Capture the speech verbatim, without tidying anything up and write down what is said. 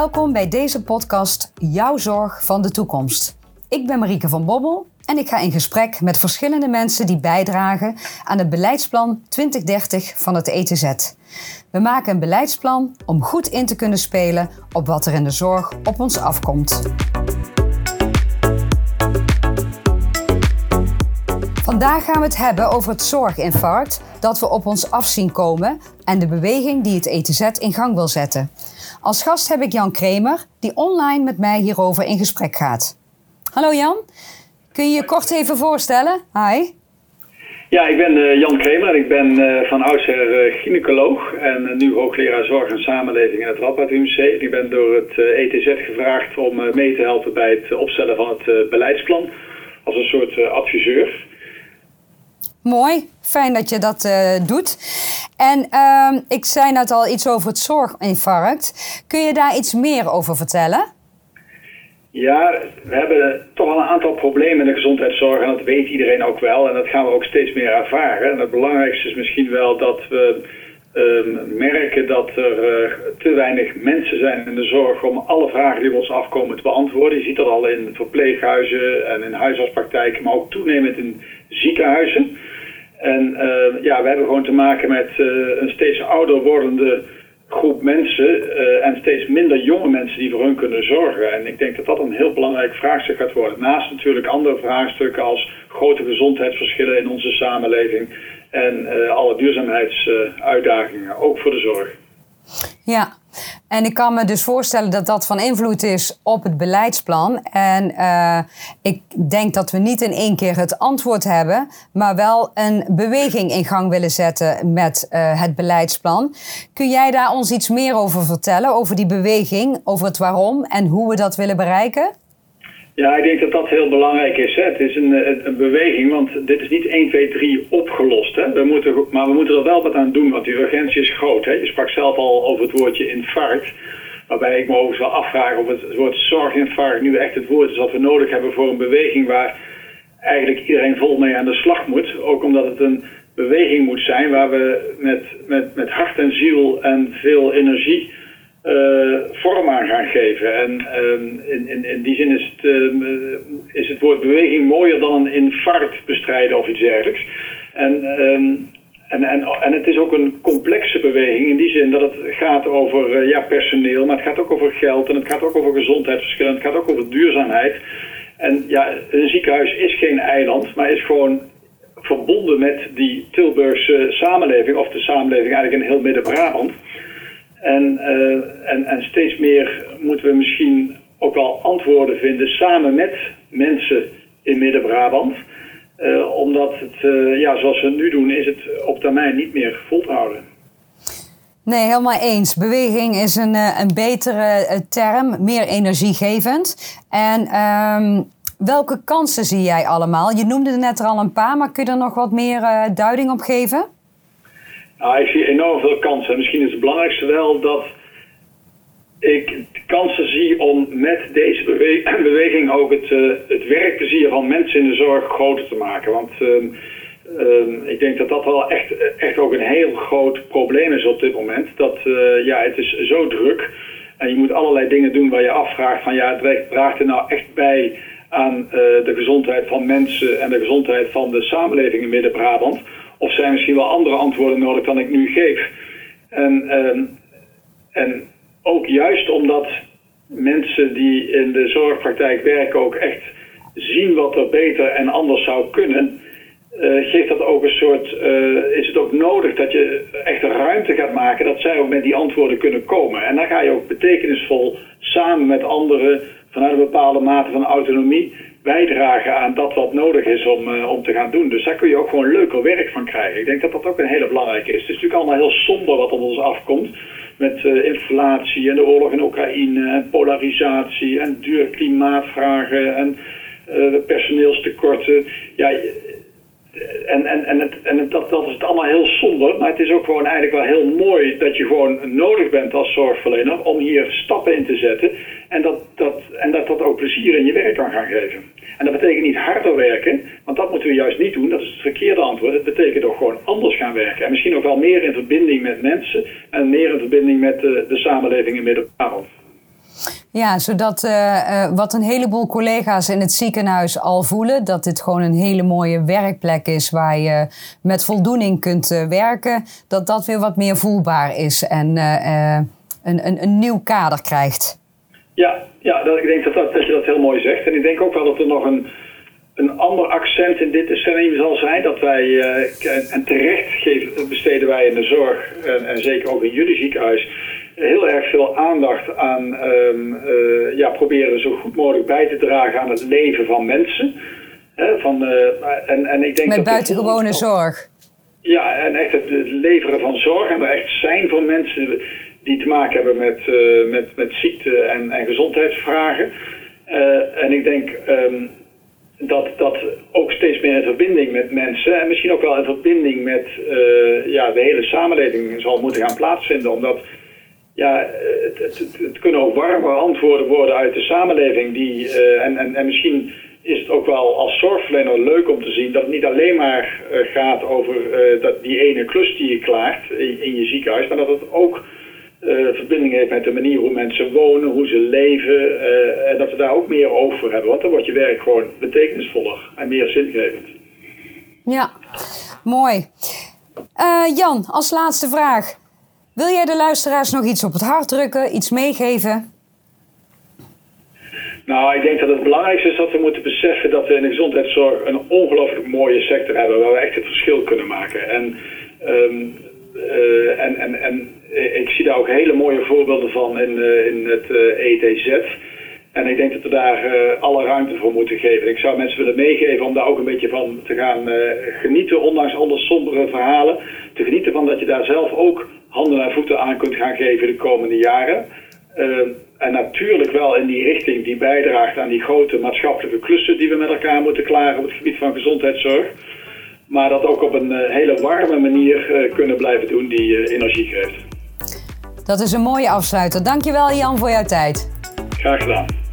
Welkom bij deze podcast Jouw zorg van de toekomst. Ik ben Marieke van Bobbel en ik ga in gesprek met verschillende mensen die bijdragen aan het beleidsplan twintig dertig van het E T Z. We maken een beleidsplan om goed in te kunnen spelen op wat er in de zorg op ons afkomt. Vandaag gaan we het hebben over het zorginfarct dat we op ons af zien komen en de beweging die het E T Z in gang wil zetten. Als gast heb ik Jan Kremer, die online met mij hierover in gesprek gaat. Hallo Jan, kun je je kort even voorstellen? Hi. Ja, ik ben uh, Jan Kremer. Ik ben uh, van oudsher uh, gynaecoloog en uh, nu hoogleraar zorg en samenleving in het Radboudumc. Ik ben door het uh, E T Z gevraagd om uh, mee te helpen bij het uh, opstellen van het uh, beleidsplan als een soort uh, adviseur. Mooi, fijn dat je dat uh, doet. En uh, ik zei net al iets over het zorginfarct. Kun je daar iets meer over vertellen? Ja, we hebben toch al een aantal problemen in de gezondheidszorg en dat weet iedereen ook wel. En dat gaan we ook steeds meer ervaren. En het belangrijkste is misschien wel dat we uh, merken dat er uh, te weinig mensen zijn in de zorg om alle vragen die op ons afkomen te beantwoorden. Je ziet dat al in verpleeghuizen en in huisartspraktijken, maar ook toenemend in ziekenhuizen. En uh, ja, we hebben gewoon te maken met uh, een steeds ouder wordende groep mensen uh, en steeds minder jonge mensen die voor hun kunnen zorgen. En ik denk dat dat een heel belangrijk vraagstuk gaat worden. Naast natuurlijk andere vraagstukken als grote gezondheidsverschillen in onze samenleving en uh, alle duurzaamheidsuitdagingen, ook voor de zorg. Ja, en ik kan me dus voorstellen dat dat van invloed is op het beleidsplan. En uh, ik denk dat we niet in één keer het antwoord hebben, maar wel een beweging in gang willen zetten met uh, het beleidsplan. Kun jij daar ons iets meer over vertellen, over die beweging, over het waarom en hoe we dat willen bereiken? Ja, ik denk dat dat heel belangrijk is. Hè. Het is een, een beweging, want dit is niet één, twee, drie opgelost. Hè. We moeten, maar we moeten er wel wat aan doen, want die urgentie is groot. Hè. Je sprak zelf al over het woordje infarct. Waarbij ik me overigens wel afvraag of het woord zorginfarct nu echt het woord is dat we nodig hebben voor een beweging waar eigenlijk iedereen vol mee aan de slag moet. Ook omdat het een beweging moet zijn waar we met, met, met hart en ziel en veel energie Uh, vorm aan gaan geven. En uh, in, in, in die zin is het, uh, is het woord beweging mooier dan een infarct bestrijden of iets dergelijks. En, uh, en, en, en het is ook een complexe beweging in die zin dat het gaat over uh, ja, personeel, maar het gaat ook over geld en het gaat ook over gezondheidsverschillen, het gaat ook over duurzaamheid. En ja, een ziekenhuis is geen eiland, maar is gewoon verbonden met die Tilburgse samenleving, of de samenleving eigenlijk in heel Midden-Brabant. En, uh, en, en steeds meer moeten we misschien ook wel antwoorden vinden samen met mensen in Midden-Brabant. Uh, omdat het, uh, ja, zoals we het nu doen, is het op termijn niet meer vol te houden. Nee, helemaal eens. Beweging is een, een betere term, meer energiegevend. En um, welke kansen zie jij allemaal? Je noemde er net er al een paar, maar kun je er nog wat meer uh, duiding op geven? Nou, ik zie enorm veel kansen. Misschien is het belangrijkste wel dat ik kansen zie om met deze bewe- beweging ook het, uh, het werkplezier van mensen in de zorg groter te maken. Want uh, uh, ik denk dat dat wel echt, echt ook een heel groot probleem is op dit moment. Dat uh, ja, het is zo druk en je moet allerlei dingen doen waar je afvraagt van ja, het draagt er nou echt bij aan uh, de gezondheid van mensen en de gezondheid van de samenleving in Midden-Brabant. Of zijn misschien wel andere antwoorden nodig dan ik nu geef. En, en, en ook juist omdat mensen die in de zorgpraktijk werken ook echt zien wat er beter en anders zou kunnen, uh, geeft dat ook een soort, uh, is het ook nodig dat je echt een ruimte gaat maken dat zij ook met die antwoorden kunnen komen. En dan ga je ook betekenisvol samen met anderen vanuit een bepaalde mate van autonomie bijdragen aan dat wat nodig is om, uh, om te gaan doen. Dus daar kun je ook gewoon leuker werk van krijgen. Ik denk dat dat ook een hele belangrijke is. Het is natuurlijk allemaal heel somber wat op ons afkomt. Met uh, inflatie en de oorlog in Oekraïne en polarisatie en duur klimaatvragen en uh, personeelstekorten. Ja, en en, en, het, en het, dat, dat is het allemaal heel somber. Maar het is ook gewoon eigenlijk wel heel mooi dat je gewoon nodig bent als zorgverlener om hier stappen in te zetten. En dat dat, en dat, dat ook plezier in je werk kan gaan geven. En dat betekent niet harder werken, want dat moeten we juist niet doen. Dat is het verkeerde antwoord. Het betekent ook gewoon anders gaan werken. En misschien ook wel meer in verbinding met mensen en meer in verbinding met de, de samenleving in Midden-Brabant. Ja, zodat uh, uh, wat een heleboel collega's in het ziekenhuis al voelen, dat dit gewoon een hele mooie werkplek is waar je met voldoening kunt uh, werken, dat dat weer wat meer voelbaar is en uh, uh, een, een, een nieuw kader krijgt. Ja, ja dat, ik denk dat, dat, dat je dat heel mooi zegt. En ik denk ook wel dat er nog een, een ander accent in dit scenario zal zijn, dat wij, uh, en terecht geven, besteden wij in de zorg, en, en zeker ook in jullie ziekenhuis, heel erg veel aandacht aan um, uh, ja, proberen zo goed mogelijk bij te dragen aan het leven van mensen. Hè, van, uh, en, en ik denk met dat buitengewone dat, zorg. Ja, en echt het, het leveren van zorg en er echt zijn voor mensen die te maken hebben met, uh, met, met ziekte en, en gezondheidsvragen. Uh, en ik denk um, dat dat ook steeds meer in verbinding met mensen en misschien ook wel in verbinding met uh, ja, de hele samenleving zal moeten gaan plaatsvinden, omdat ja, het, het, het kunnen ook warme antwoorden worden uit de samenleving. Die, uh, en, en, en misschien is het ook wel als zorgverlener leuk om te zien dat het niet alleen maar uh, gaat over uh, dat die ene klus die je klaart in, in je ziekenhuis, maar dat het ook uh, verbinding heeft met de manier hoe mensen wonen, hoe ze leven. Uh, en dat we daar ook meer over hebben, want dan wordt je werk gewoon betekenisvoller en meer zingevend. Ja, mooi. Uh, Jan, als laatste vraag. Wil jij de luisteraars nog iets op het hart drukken, iets meegeven? Nou, ik denk dat het belangrijkste is dat we moeten beseffen dat we in de gezondheidszorg een ongelooflijk mooie sector hebben waar we echt het verschil kunnen maken. En, um, uh, en, en, en ik zie daar ook hele mooie voorbeelden van in, uh, in het uh, E T Z. En ik denk dat we daar uh, alle ruimte voor moeten geven. Ik zou mensen willen meegeven om daar ook een beetje van te gaan uh, genieten, ondanks alle sombere verhalen. Te genieten van dat je daar zelf ook handen en voeten aan kunt gaan geven de komende jaren. Uh, en natuurlijk wel in die richting die bijdraagt aan die grote maatschappelijke klussen die we met elkaar moeten klaren op het gebied van gezondheidszorg. Maar dat ook op een uh, hele warme manier uh, kunnen blijven doen die uh, energie geeft. Dat is een mooie afsluiter. Dankjewel Jan voor jouw tijd. Graag gedaan.